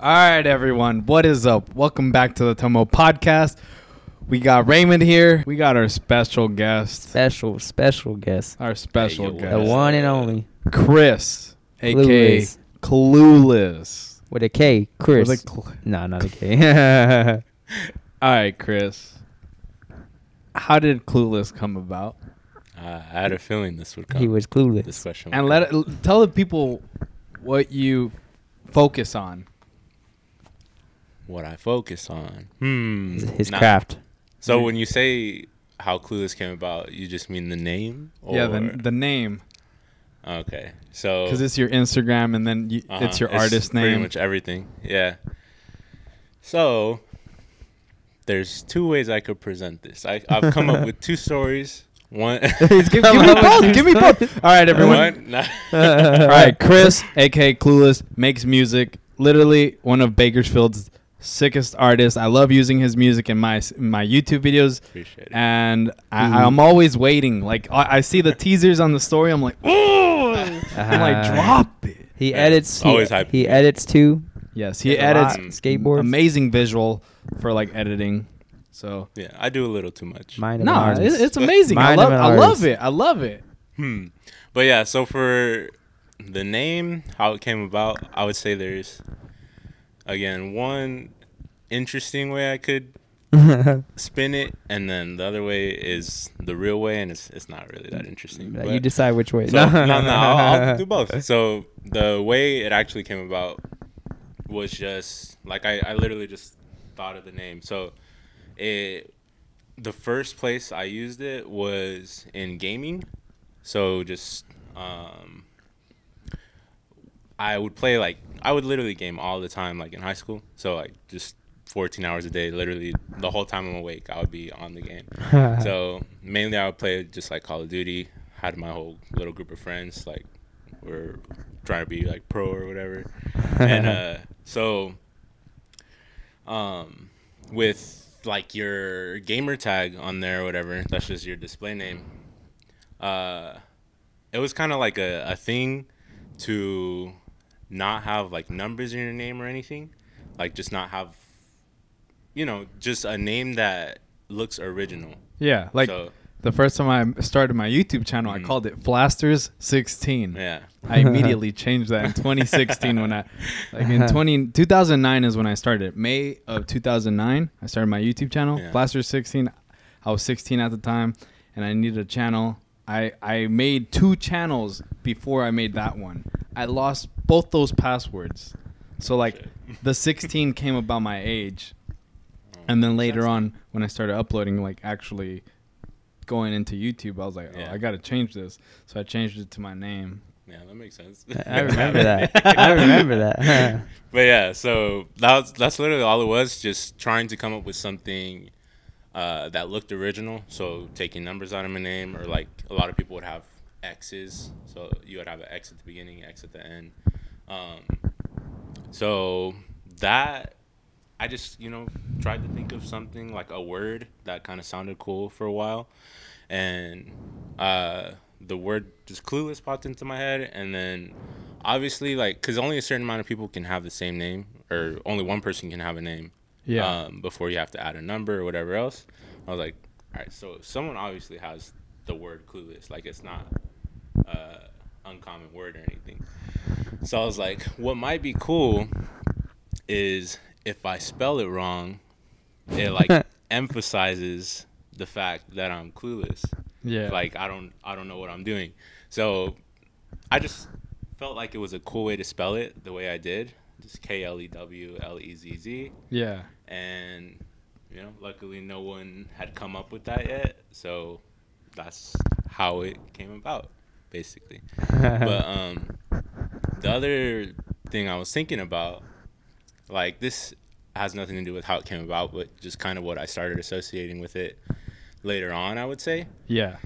All right, everyone. What is up? Welcome back to the Tomo podcast. We got Raymond here. We got our special guest. Special guest. Our special guest. The one and only. Chris, a.k.a. Clueless. With a K, Chris. Not a K. All right, Chris. How did Clueless come about? I had a feeling this would come. He was clueless. This question. And tell the people what you focus on. What I focus on. His craft. So when you say how Clueless came about, you just mean the name? Or? Yeah, the name. Okay. So because it's your Instagram and then it's your artist name. Pretty much everything. Yeah. So there's two ways I could present this. I've come up with two stories. One. Give me both. All right, everyone. All right, Chris, a.k.a. Clueless, makes music. Literally one of Bakersfield's sickest artists. I love using his music in my YouTube videos. Appreciate it. And I'm always waiting. Like I see the teasers on the story. I'm like, oh, I'm like, drop it. He edits. Always hype. He edits too. Yes, he edits. Skateboards. Amazing visual for like editing. So yeah, I do a little too much. No, it's amazing. I love it. But yeah, so for the name, how it came about, I would say there's. Again, one interesting way I could spin it, and then the other way is the real way, and it's not really that interesting. You decide which way. So, no, I'll do both. So the way it actually came about was just, like, I literally just thought of the name. So the first place I used it was in gaming. So just, I would play, like, I would literally game all the time, like in high school. So like just 14 hours a day, literally the whole time I'm awake, I would be on the game. So mainly I would play just like Call of Duty. Had my whole little group of friends, like we're trying to be like pro or whatever. And so with like your gamer tag on there or whatever, that's just your display name. It was kind of like a thing to not have like numbers in your name or anything, like just not have, you know, just a name that looks original. Yeah, like so, the first time I started my YouTube channel, I called it Flasters 16. Yeah, I immediately changed that in 2016 when I, like in 2009 is when I started. May of 2009, I started my YouTube channel, Flasters 16. I was 16 at the time, and I needed a channel. I made two channels before I made that one. I lost both those passwords. So, like, the 16 came about my age. And then later on, when I started uploading, like, actually going into YouTube, I was like, I got to change this. So I changed it to my name. Yeah, that makes sense. I remember that. But, yeah, so that's literally all it was, just trying to come up with something that looked original. So taking numbers out of my name, or, like, a lot of people would have X's, so you would have an X at the beginning, X at the end. So that I just, you know, tried to think of something like a word that kind of sounded cool for a while, and the word just Clueless popped into my head. And then obviously, like, because only a certain amount of people can have the same name, or only one person can have a name, before you have to add a number or whatever else. I was like, all right, so someone obviously has the word Clueless, like it's not uncommon word or anything. So I was like, what might be cool is if I spell it wrong, it like emphasizes the fact that I'm clueless. Yeah, like I don't know what I'm doing. So I just felt like it was a cool way to spell it the way I did, just Klewlezz. Yeah, and you know, luckily no one had come up with that yet, so that's how it came about, basically. But the other thing I was thinking about, like, this has nothing to do with how it came about, but just kind of what I started associating with it later on, I would say. Yeah.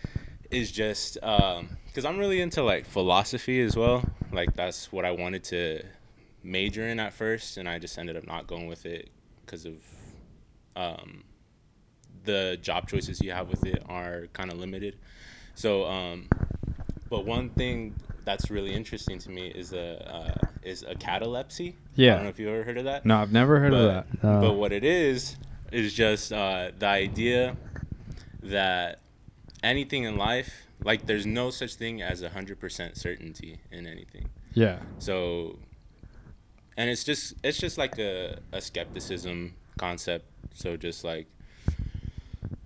Is just, because I'm really into, like, philosophy as well. Like, that's what I wanted to major in at first, and I just ended up not going with it because of the job choices you have with it are kind of limited. So, but one thing that's really interesting to me is a catalepsy. Yeah. I don't know if you've ever heard of that. No, I've never heard of that. No. But what it is just the idea that anything in life, like, there's no such thing as 100% certainty in anything. Yeah. So, and it's just like a skepticism concept. So just like,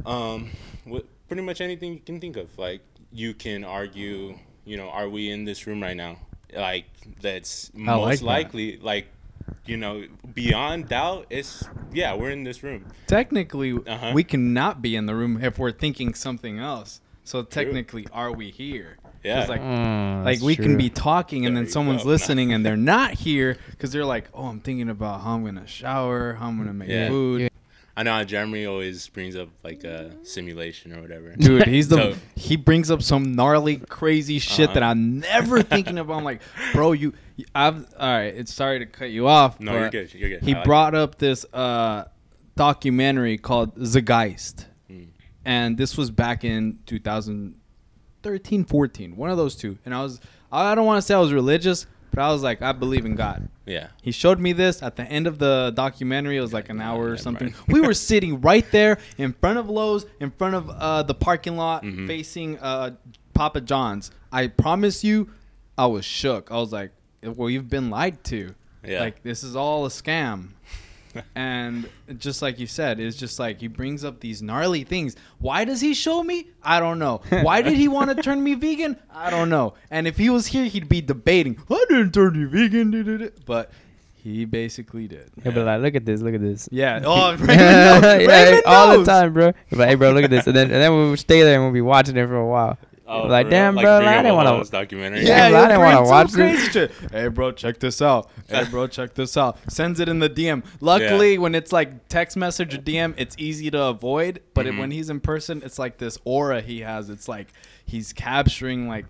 pretty much anything you can think of. Like, you can argue, you know, are we in this room right now? Like, that's most likely, like, you know, beyond doubt, it's, yeah, we're in this room. Technically, we cannot be in the room if we're thinking something else. So technically, are we here? Yeah. Like we can be talking and then someone's listening and they're not here because they're like, oh, I'm thinking about how I'm going to shower, how I'm going to make food. Yeah. I know Jeremy always brings up like a simulation or whatever. Dude, he brings up some gnarly, crazy shit that I'm never thinking about. I'm like, bro, It's sorry to cut you off. No, you're good. You're good. He brought up this documentary called The Geist, and this was back in 2013, 14, one of those two. And I don't want to say I was religious, but I was like, I believe in God. Yeah. He showed me this at the end of the documentary. It was like an hour or something. Right. We were sitting right there in front of Lowe's, in front of the parking lot, facing Papa John's. I promise you, I was shook. I was like, well, you've been lied to. Yeah. Like, this is all a scam. And just like you said, it's just like he brings up these gnarly things. Why does he show me? I don't know. Why did he want to turn me vegan? I don't know. And if he was here, he'd be debating. I didn't turn you vegan. But he basically did. He'll be like, look at this. Yeah. Oh, Raymond knows. Raymond knows. All the time, bro. He'll be like, hey, bro, look at this. And then we'll stay there and we'll be watching it for a while. Oh, like, damn, bro, I didn't want to watch documentary. Yeah, I didn't want to watch crazy shit. Hey, bro, check this out. Sends it in the DM. Luckily, when it's like text message or DM, it's easy to avoid. But when he's in person, it's like this aura he has. It's like he's capturing like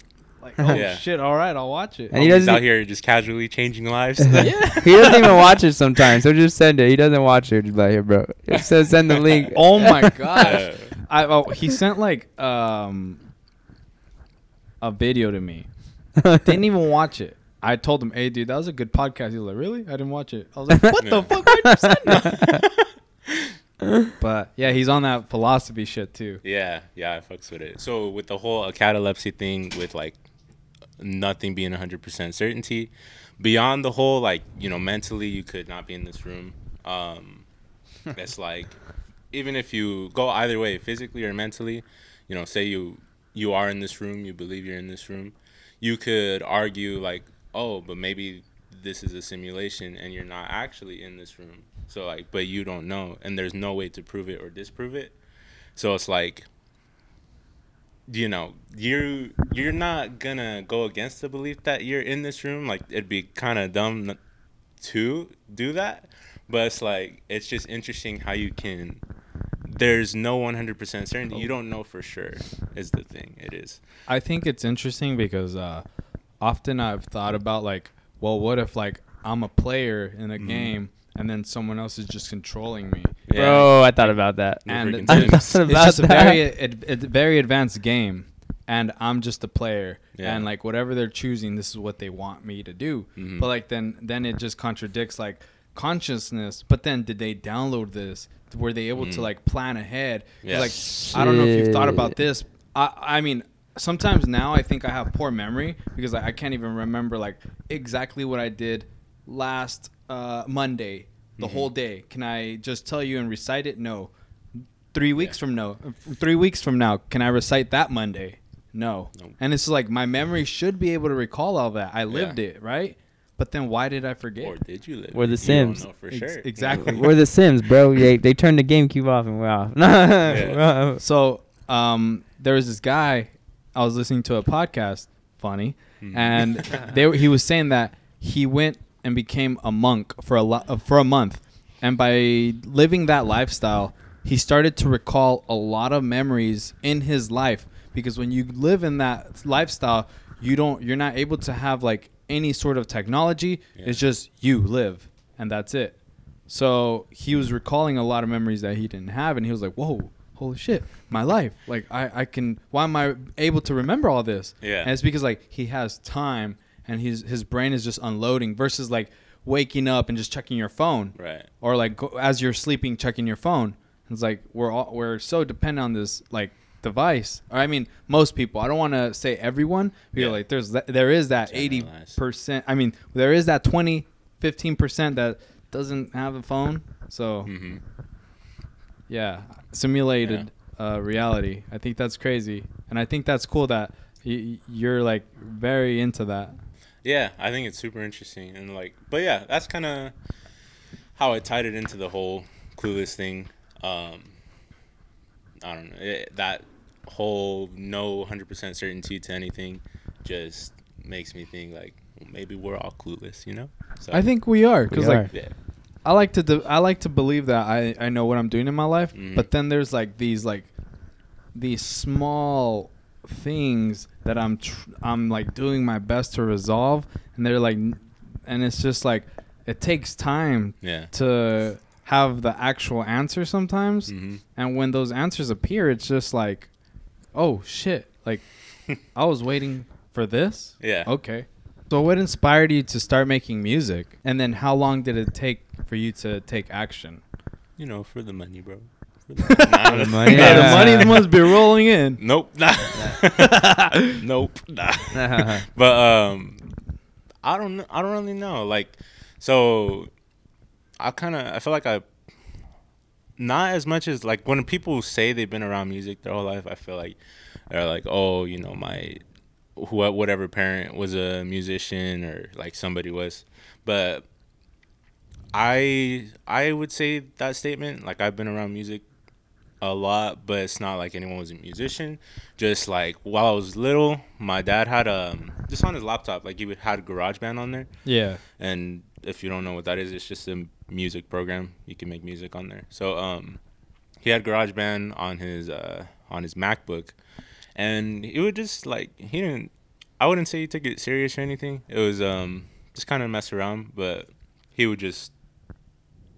oh, shit, all right, I'll watch it. And he's out here just casually changing lives. He doesn't even watch it sometimes. So just send it. He doesn't watch it. Just like, hey, bro. It says send the link. Oh, my gosh. He sent like... a video to me. Didn't even watch it. I told him, hey, dude, that was a good podcast. He was like, really? I didn't watch it. I was like, what the fuck? I just But yeah, he's on that philosophy shit too. Yeah, I fucks with it. So with the whole catalepsy thing, with like nothing being 100% certainty, beyond the whole, like, you know, mentally you could not be in this room. That's like, even if you go either way, physically or mentally, you know, say you are in this room, you believe you're in this room, you could argue like, oh, but maybe this is a simulation and you're not actually in this room. So like, but you don't know, and there's no way to prove it or disprove it. So it's like, you know, you're not gonna go against the belief that you're in this room. Like, it'd be kind of dumb to do that, but it's like, it's just interesting how you can... There's no 100% certainty. You don't know for sure is the thing. It is. I think it's interesting because often I've thought about like, well, what if like I'm a player in a game and then someone else is just controlling me? Yeah. Bro, I thought about that. And it's a very advanced game, and I'm just a player. Yeah. And like whatever they're choosing, this is what they want me to do. Mm-hmm. But like then it just contradicts like consciousness. But then did they download this? Were they able to like plan ahead? Yeah. Like, I don't know if you've thought about this. I mean, sometimes now I think I have poor memory because I can't even remember like exactly what I did last Monday, the whole day. Can I just tell you and recite it? No. 3 weeks from now. 3 weeks from now, can I recite that Monday? No. Nope. And it's like my memory should be able to recall all that. I lived it, right? But then why did I forget? Or did you live? We're the Sims. You don't know for sure. Exactly. We're the Sims, bro. They turned the GameCube off and we're off. Yeah. So there was this guy. I was listening to a podcast, funny, and he was saying that he went and became a monk for a month, and by living that lifestyle, he started to recall a lot of memories in his life. Because when you live in that lifestyle, you're not able to have like any sort of technology. It's just you live and that's it. So he was recalling a lot of memories that he didn't have, and he was like, whoa, holy shit, my life. Like, I can, why am I able to remember all this? Yeah. And it's because, like, he has time and his brain is just unloading versus, like, waking up and just checking your phone. Right. Or, like, as you're sleeping, checking your phone. It's like, we're so dependent on this, like, device. Or, I mean, most people. I don't want to say everyone. Because, yeah. Like, there is that 80%. I mean, there is that 20, 15% that doesn't have a phone. So, mm-hmm. Yeah, simulated reality. I think that's crazy. And I think that's cool that you're, like, very into that. Yeah, I think it's super interesting. And, like, but, yeah, that's kind of how I tied it into the whole Clueless thing. I don't know. That whole no 100% certainty to anything just makes me think, like, maybe we're all clueless, you know? So I think we are, because, like, yeah. I like to believe that I know what I'm doing in my life, mm-hmm. but then there's, like, these small things that I'm like doing my best to resolve, and they're like, and it's just like it takes time to have the actual answer sometimes, mm-hmm. and when those answers appear, it's just like, oh shit, like I was waiting for this. Yeah. Okay. So what inspired you to start making music? And then how long did it take for you to take action? You know, for the money, bro. For the money. The money must be rolling in. Nope. Nah. Nope. Nah. But I don't really know. Like, so I feel like not as much as, like, when people say they've been around music their whole life, I feel like they're like, oh, you know, whatever parent was a musician or, like, somebody was. But I would say that statement, like, I've been around music a lot, but it's not like anyone was a musician. Just, like, while I was little, my dad had just on his laptop, like, he had GarageBand on there. Yeah. And if you don't know what that is, it's just a music program. You can make music on there. So he had GarageBand on his MacBook. And it would just, like, I wouldn't say he took it serious or anything. It was just kind of mess around, but he would just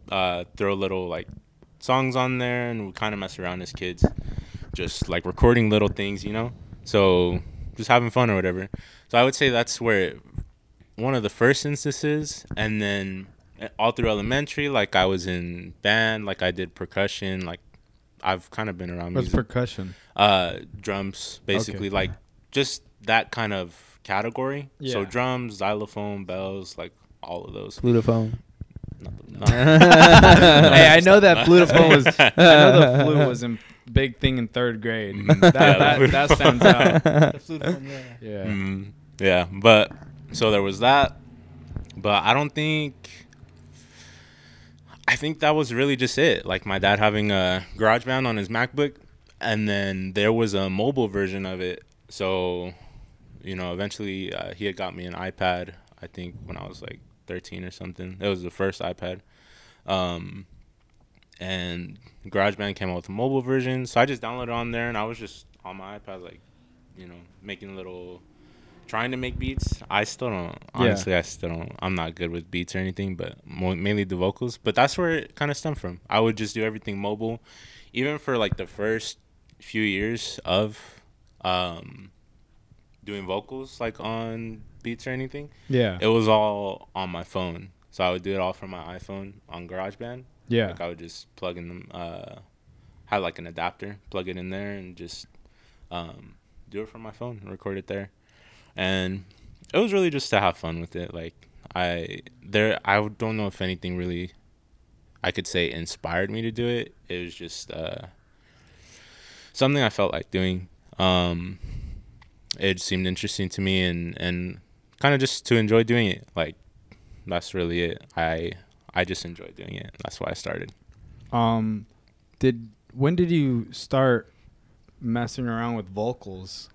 throw little, like, songs on there and would kind of mess around as kids, just, like, recording little things, you know? So just having fun or whatever. So I would say that's where one of the first instances, and then all through elementary, like, I was in band, like, I did percussion, like, I've kind of been around music. What's percussion? Drums, basically, okay. Like, just that kind of category. Yeah. So drums, xylophone, bells, like, all of those. Flutophone. No. Hey, I know that flutophone was. I know the flute was a big thing in third grade. Mm-hmm. That stands out. The flutophone, yeah. Mm-hmm. Yeah, but so there was that, but I think that was really just it. Like, my dad having a GarageBand on his MacBook, and then there was a mobile version of it. So, you know, eventually he had got me an iPad, I think, when I was, like, 13 or something. It was the first iPad. And GarageBand came out with a mobile version. So I just downloaded on there, and I was just on my iPad, like, you know, trying to make beats. I still don't. Honestly, yeah. I still don't. I'm not good with beats or anything, but mainly the vocals. But that's where it kind of stemmed from. I would just do everything mobile. Even for, like, the first few years of doing vocals, like, on beats or anything. Yeah. It was all on my phone. So I would do it all from my iPhone on GarageBand. Yeah. Like, I would just plug in them. Had, like, an adapter. Plug it in there and just do it from my phone and record it there. And it was really just to have fun with it. Like, I don't know if anything really I could say inspired me to do it. It was just something I felt like doing. It seemed interesting to me, and kind of just to enjoy doing it. Like, that's really it. I just enjoy doing it. That's why I started. When did you start messing around with vocals?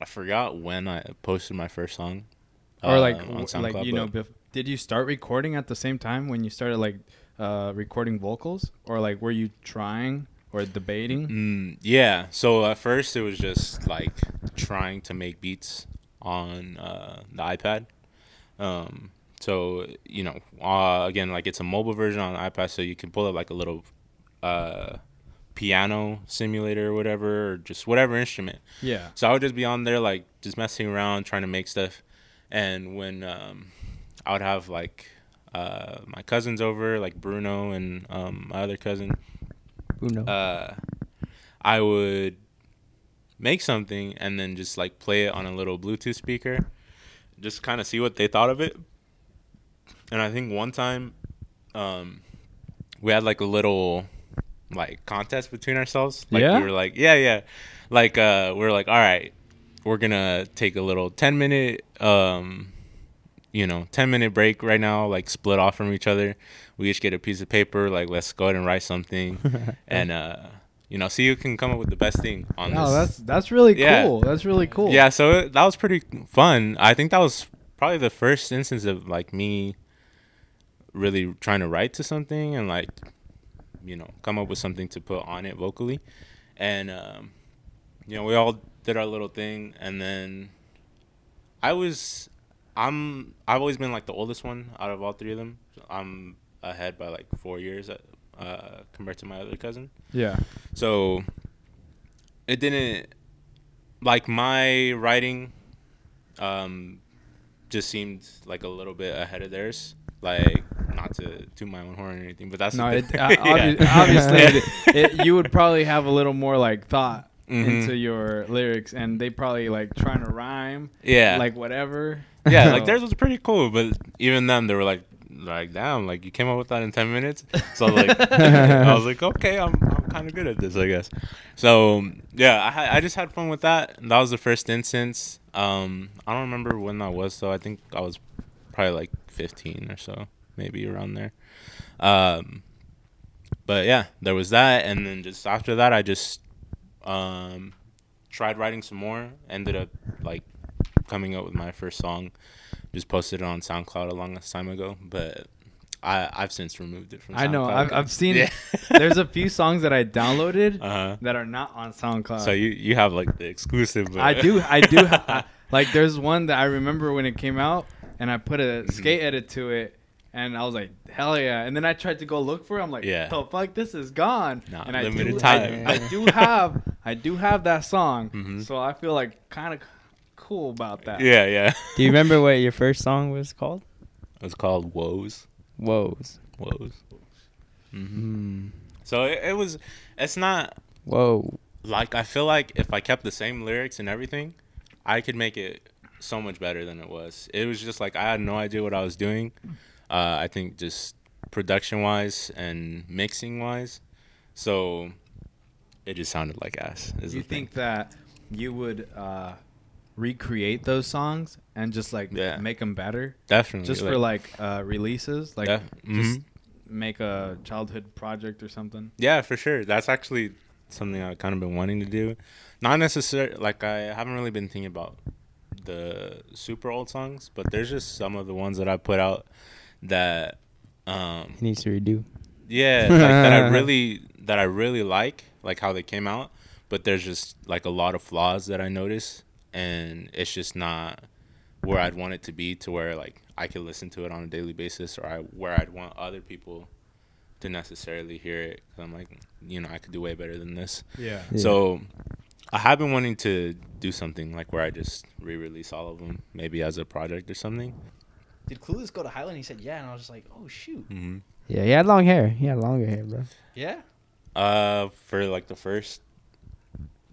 I forgot when I posted my first song. Or, like, on SoundCloud, like, you know, did you start recording at the same time when you started, like, recording vocals? Or, like, were you trying or debating? Yeah. So, at first, it was just, like, trying to make beats on the iPad. So, you know, again, like, it's a mobile version on the iPad, so you can pull up, like, a little piano simulator or whatever, or just whatever instrument. Yeah. So I would just be on there, like, just messing around, trying to make stuff. And when I would have, like, my cousins over, like Bruno and my other cousin, Bruno, I would make something and then just, like, play it on a little Bluetooth speaker, just kind of see what they thought of it. And I think one time we had, like, a little, like, contest between ourselves. Like, yeah? We were like, yeah. Like, we were like, all right, we're going to take a little 10-minute, 10-minute break right now, like, split off from each other. We each get a piece of paper. Like, let's go ahead and write something. And, see who can come up with the best thing on this. That's really cool. That's really cool. Yeah, so that was pretty fun. I think that was probably the first instance of, like, me really trying to write to something and, like, come up with something to put on it vocally. And, we all did our little thing. And then I've always been, like, the oldest one out of all three of them. I'm ahead by, like, 4 years compared to my other cousin. Yeah. So it didn't, like, my writing just seemed, like, a little bit ahead of theirs. Like, not to toot my own horn or anything, but that's obviously you would probably have a little more, like, thought into your lyrics, and they probably, like, trying to rhyme. Yeah, like, whatever. Yeah, like, theirs was pretty cool, but even then they were like, damn, like, you came up with that in 10 minutes. So, like, I was like, okay, I'm kind of good at this, I guess. So yeah, I just had fun with that. That was the first instance. I don't remember when that was, so I think I was probably, like, 15 or so, maybe around there. But yeah, there was that. And then just after that, I just tried writing some more, ended up, like, coming up with my first song, just posted it on SoundCloud a long time ago, but I've since removed it from SoundCloud. I know, I've seen it. There's a few songs that I downloaded that are not on SoundCloud. So you have, like, the exclusive. But I do have, like, there's one that I remember when it came out, and I put a skate edit to it, and I was like, hell yeah. And then I tried to go look for it. I'm like, the fuck, this is gone. Nah, and limited time. I do have that song. Mm-hmm. So I feel, like, kind of cool about that. Yeah, yeah. Do you remember what your first song was called? It was called Woes. Mm-hmm. So it's not. Whoa. Like, I feel like if I kept the same lyrics and everything, I could make it so much better than it was. It was just, like, I had no idea what I was doing. I think just production-wise and mixing-wise. So it just sounded like ass. You think that you would recreate those songs and just, like, make them better? Definitely. Just for, like, releases? Like, just make a childhood project or something? Yeah, for sure. That's actually something I've kind of been wanting to do. Not necessarily, like, I haven't really been thinking about the super old songs, but there's just some of the ones that I put out that it needs to redo. Yeah, like, that I really like how they came out, but there's just, like, a lot of flaws that I notice, and it's just not where I'd want it to be, to where, like, I could listen to it on a daily basis, or where I'd want other people to necessarily hear it, because I'm like, I could do way better than this. Yeah. So I have been wanting to do something, like, where I just re-release all of them, maybe as a project or something. Did Clueless go to Highland? He said yeah, and I was just like, oh, shoot. Mm-hmm. Yeah, he had long hair. He had longer hair, bro. Yeah? For, like, the first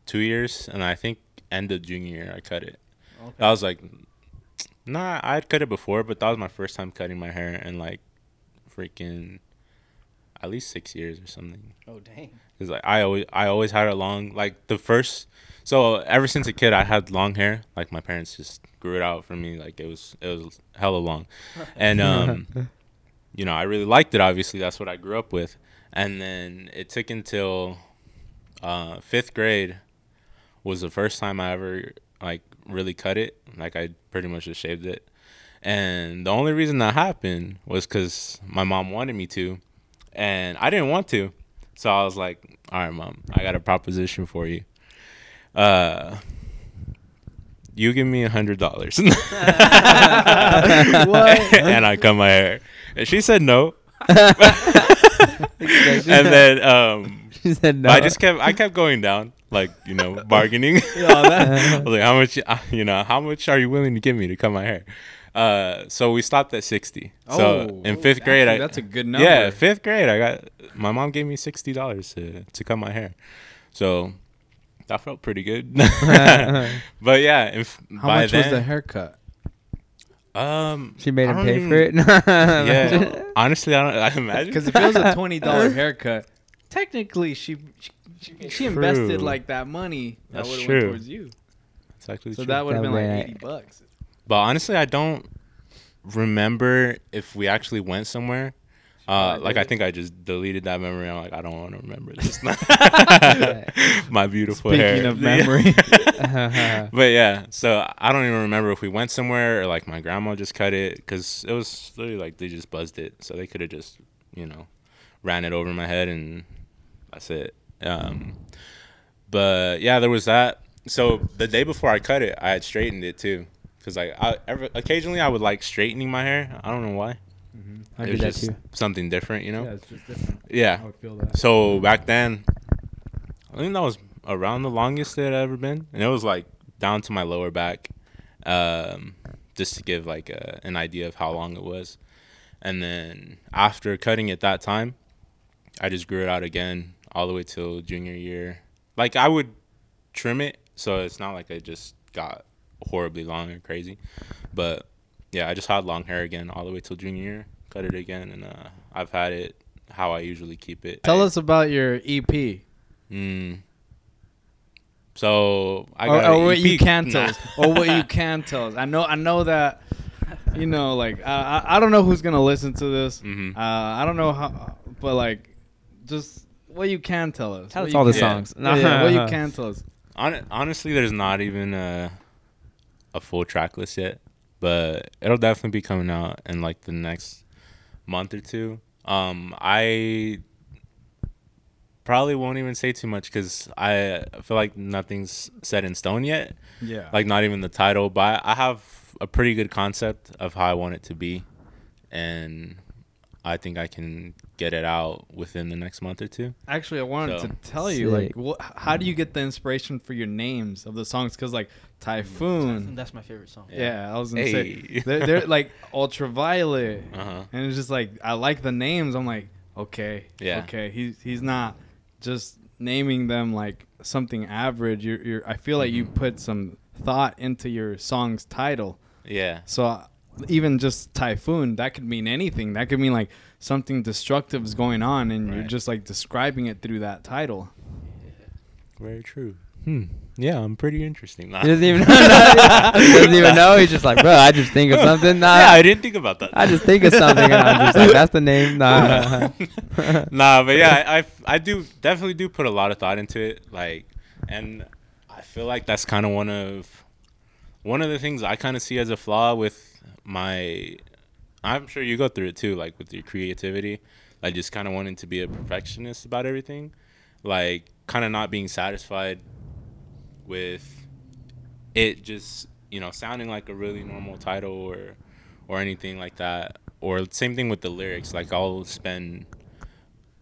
2 years, and I think end of junior year, I cut it. Okay. I was like, nah, I'd cut it before, but that was my first time cutting my hair in, like, freaking at least 6 years or something. Oh, dang. Because, like, I always had it long, like, the first. So ever since a kid, I had long hair. Like, my parents just grew it out for me. Like, it was hella long, and I really liked it. Obviously, that's what I grew up with. And then it took until fifth grade was the first time I ever, like, really cut it. Like, I pretty much just shaved it. And the only reason that happened was because my mom wanted me to, and I didn't want to. So I was like, all right, Mom, I got a proposition for you. You give me $100. What? And I cut my hair. And she said no. And then she said no. I kept going down, like, you know, bargaining. I was like, how much, you know, how much are you willing to give me to cut my hair? So we stopped at 60. So in fifth grade, that's a good number. Yeah, fifth grade, my mom gave me $60 to cut my hair. So that felt pretty good. But yeah, how much was the haircut? She made him pay for it. Yeah, honestly, I imagine, because if it was a $20 haircut, technically she invested like that money that would have went towards you. That's actually so true. That would have been like $80. But honestly, I don't remember if we actually went somewhere. Like, I think I just deleted that memory. I'm like, I don't want to remember this. My beautiful hair. Speaking of memory. But yeah, so I don't even remember if we went somewhere or like my grandma just cut it, because it was literally like they just buzzed it. So they could have just, you know, ran it over my head and that's it. But yeah, there was that. So the day before I cut it, I had straightened it too. Because like occasionally I would like straightening my hair. I don't know why. Mm-hmm. It's just too. Something different, you know? Yeah, it's just different. Yeah. I would feel that. So back then, I think that was around the longest that I'd ever been. And it was like down to my lower back, just to give like an idea of how long it was. And then after cutting it that time, I just grew it out again all the way till junior year. Like, I would trim it, so it's not like I just got horribly long or crazy. But yeah, I just had long hair again all the way till junior year. Cut it again, and I've had it how I usually keep it. Tell us about your EP. So I got an EP. What you can tell us. Or what you can tell us. I know that, you know, like I don't know who's gonna listen to this. Mm-hmm. I don't know how, but like, just what you can tell us. Tell us all the songs. Yeah, what you can tell us. Honestly, there's not even a full track list yet. But it'll definitely be coming out in like the next month or two. I probably won't even say too much because I feel like nothing's set in stone yet. Yeah. Like, not even the title. But I have a pretty good concept of how I want it to be. And I think I can get it out within the next month or two. Actually, I wanted to tell you, like, how do you get the inspiration for your names of the songs? Because, like, Typhoon. That's my favorite song. Yeah, I was going to say. They're, like, Ultraviolet. Uh-huh. And it's just, like, I like the names. I'm like, okay. Yeah. Okay. He's not just naming them, like, something average. I feel like you put some thought into your song's title. Yeah. So, even just Typhoon, that could mean anything. That could mean like something destructive is going on, and you're just like describing it through that title. Very true. Yeah, I'm pretty interesting. Nah. He doesn't even know. He's just like, bro, I just think of something. Nah. Yeah, I didn't think about that. I just think of something, and I'm just like, that's the name. Nah, but yeah, I definitely put a lot of thought into it. Like, and I feel like that's kind of one of the things I kind of see as a flaw with. I'm sure you go through it too, like with your creativity, like just kind of wanting to be a perfectionist about everything, like kind of not being satisfied with it just, you know, sounding like a really normal title or anything like that. Or same thing with the lyrics, like I'll spend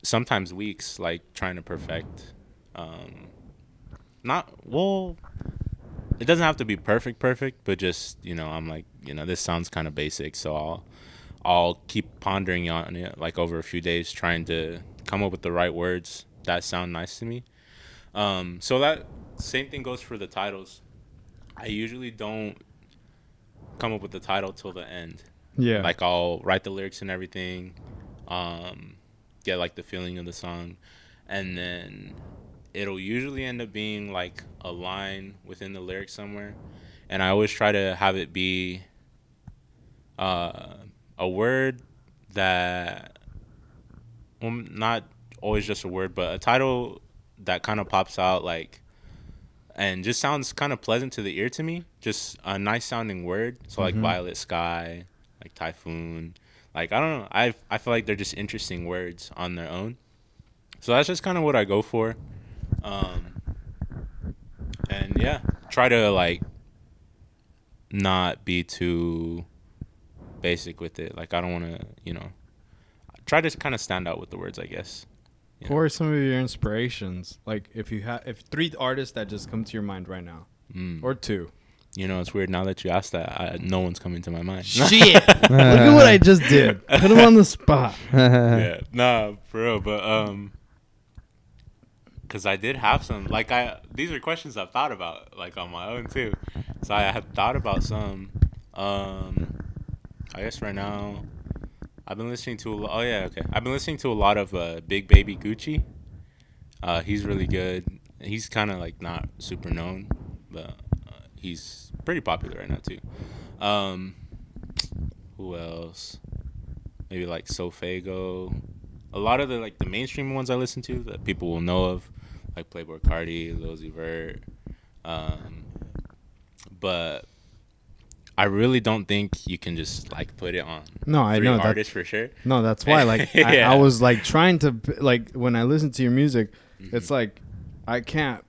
sometimes weeks like trying to perfect it doesn't have to be perfect, but just, you know, I'm like, you know, this sounds kind of basic, so I'll keep pondering on it, like over a few days, trying to come up with the right words that sound nice to me. So that same thing goes for the titles. I usually don't come up with the title till the end. Yeah. Like, I'll write the lyrics and everything, get like the feeling of the song, and then it'll usually end up being like a line within the lyric somewhere. And I always try to have it be a word that, well, not always just a word, but a title that kind of pops out, like, and just sounds kind of pleasant to the ear to me. Just a nice sounding word. So like Violet Sky, like Typhoon, like, I don't know. I feel like they're just interesting words on their own. So that's just kind of what I go for. And yeah, try to like not be too basic with it. Like, I don't want to, you know, try to kind of stand out with the words, I guess. Yeah. Who are some of your inspirations? Like, if you have, if three artists that just come to your mind right now, or two. You know, it's weird. Now that you asked that, no one's coming to my mind. Shit! Look at what I just did. Put him on the spot. Yeah, nah, for real. But because I did have some. Like, these are questions I've thought about, like, on my own too. So I have thought about some. I guess right now, I've been listening to. I've been listening to a lot of Big Baby Gucci. He's really good. He's kind of like not super known, but he's pretty popular right now too. Who else? Maybe like Sofago. A lot of the like the mainstream ones I listen to that people will know of, like Playboi Carti, Lil Uzi Vert. But I really don't think you can just like put it on. No, I know artists for sure. No, that's why. Like I was like trying to like when I listen to your music, it's like I can't.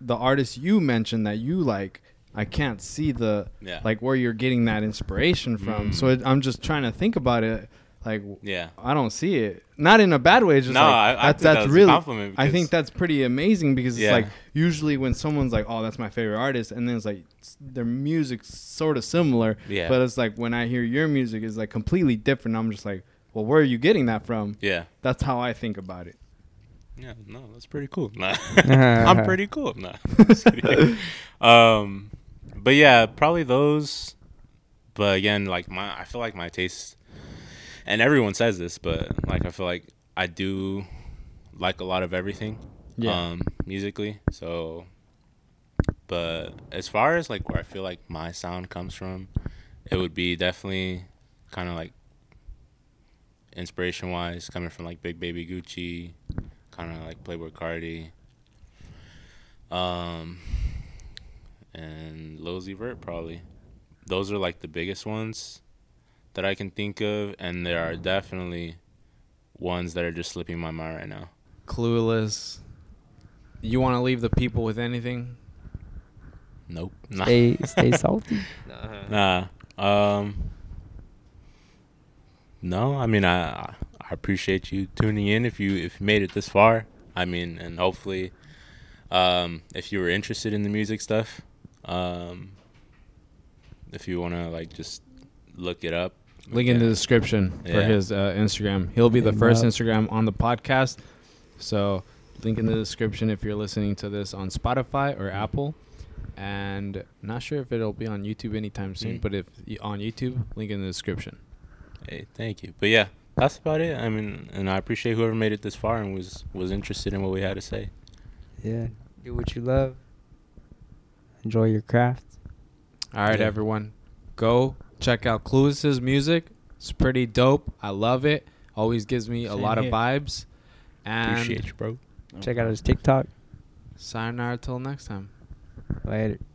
The artists you mentioned that you like, I can't see the like where you're getting that inspiration from. So I'm just trying to think about it. Like I don't see it. Not in a bad way. Just no, like, I that's that really. Compliment I think that's pretty amazing because it's like usually when someone's like, "Oh, that's my favorite artist," and then it's like their music's sort of similar, but it's like when I hear your music, it's like completely different. I'm just like, "Well, where are you getting that from?" Yeah, that's how I think about it. Yeah, no, that's pretty cool. Nah. I'm pretty cool. Nah, just kidding. But yeah, probably those. But again, like I feel like my taste. And everyone says this, but like I feel like I do like a lot of everything, musically. So, but as far as like where I feel like my sound comes from, it would be definitely kind of like inspiration-wise coming from like Big Baby Gucci, kind of like Playboi Carti, and Lil Uzi Vert probably. Those are like the biggest ones that I can think of, and there are definitely ones that are just slipping my mind right now. Clueless. You want to leave the people with anything? Nope. Nah. Stay salty. Nah. No, I mean I appreciate you tuning in if you made it this far. I mean, and hopefully, if you were interested in the music stuff, if you want to like just look it up. Link in the description for his Instagram. He'll be the first Instagram on the podcast. So link in the description if you're listening to this on Spotify or Apple. And not sure if it'll be on YouTube anytime soon, but if on YouTube, link in the description. Hey, thank you. But yeah, that's about it. I mean, and I appreciate whoever made it this far and was interested in what we had to say. Yeah. Do what you love. Enjoy your craft. All right, everyone. Go check out Clueless's music. It's pretty dope. I love it. Always gives me a lot of vibes. And appreciate you, bro. Check out his TikTok. Sayonara till next time. Later.